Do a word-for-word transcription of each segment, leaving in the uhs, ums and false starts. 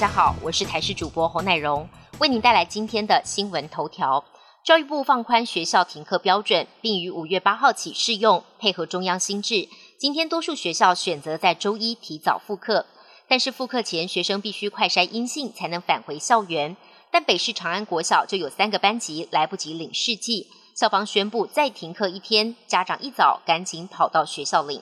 家好，我是台视主播侯乃荣，为您带来今天的新闻头条。教育部放宽学校停课标准，并于五月八号起适用，配合中央新制。今天多数学校选择在周一提早复课，但是复课前学生必须快筛阴性才能返回校园。但北市长安国小就有三个班级来不及领试剂，校方宣布再停课一天，家长一早赶紧跑到学校领。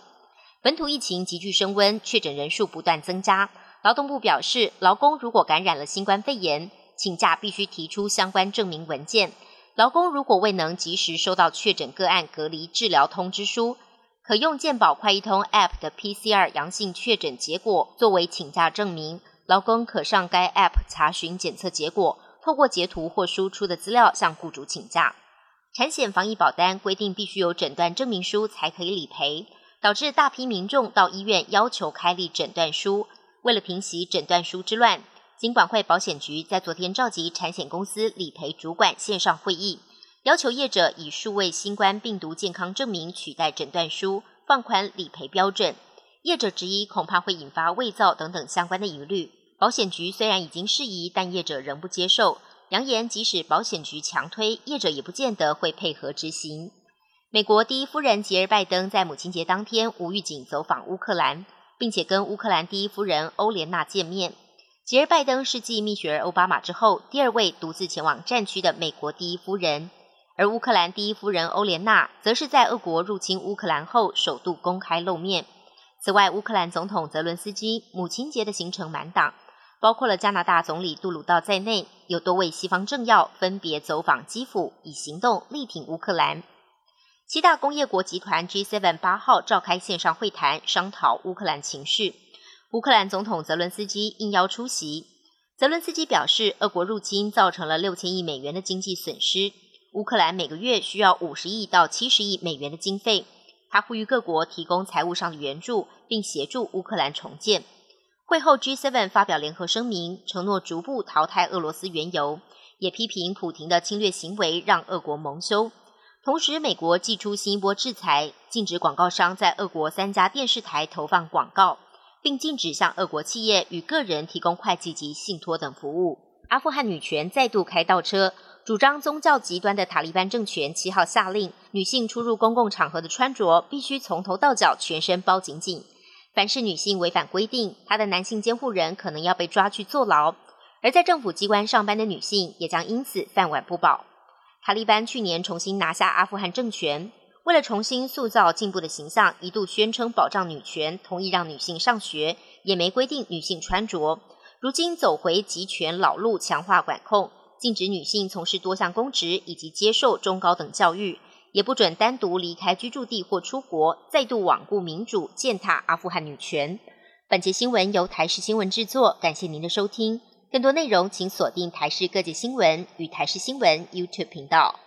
本土疫情急剧升温，确诊人数不断增加。劳动部表示，劳工如果感染了新冠肺炎，请假必须提出相关证明文件。劳工如果未能及时收到确诊个案隔离治疗通知书，可用健保快易通 A P P 的 P C R 阳性确诊结果作为请假证明。劳工可上该 A P P 查询检测结果，透过截图或输出的资料向雇主请假。产险防疫保单规定必须有诊断证明书才可以理赔，导致大批民众到医院要求开立诊断书。为了平息诊断书之乱，金管会保险局在昨天召集产险公司理赔主管线上会议，要求业者以数位新冠病毒健康证明取代诊断书，放宽理赔标准。业者质疑恐怕会引发伪造等等相关的疑虑，保险局虽然已经释疑，但业者仍不接受，扬言即使保险局强推，业者也不见得会配合执行。美国第一夫人吉尔拜登在母亲节当天无预警走访乌克兰，并且跟乌克兰第一夫人欧莲娜见面。吉尔拜登是继蜜雪儿奥巴马之后第二位独自前往战区的美国第一夫人，而乌克兰第一夫人欧莲娜则是在俄国入侵乌克兰后首度公开露面。此外，乌克兰总统泽伦斯基母亲节的行程满档，包括了加拿大总理杜鲁道在内，有多位西方政要分别走访基辅，以行动力挺乌克兰。七大工业国集团 G 七 八号召开线上会谈，商讨乌克兰情势。乌克兰总统泽伦斯基应邀出席。泽伦斯基表示，俄国入侵造成了六千亿美元的经济损失，乌克兰每个月需要五十亿到七十亿美元的经费。他呼吁各国提供财务上的援助，并协助乌克兰重建。会后 G 七 发表联合声明，承诺逐步淘汰俄罗斯原油，也批评普廷的侵略行为让俄国蒙羞。同时，美国祭出新一波制裁，禁止广告商在俄国三家电视台投放广告，并禁止向俄国企业与个人提供会计及信托等服务。阿富汗女权再度开倒车，主张宗教极端的塔利班政权七号下令，女性出入公共场合的穿着必须从头到脚全身包紧紧，凡是女性违反规定，她的男性监护人可能要被抓去坐牢，而在政府机关上班的女性也将因此饭碗不保。塔利班去年重新拿下阿富汗政权，为了重新塑造进步的形象，一度宣称保障女权，同意让女性上学，也没规定女性穿着。如今走回集权老路，强化管控，禁止女性从事多项公职以及接受中高等教育，也不准单独离开居住地或出国，再度罔顾民主，践踏阿富汗女权。本节新闻由台视新闻制作，感谢您的收听。更多内容请锁定台视各界新闻与台视新闻 YouTube 频道。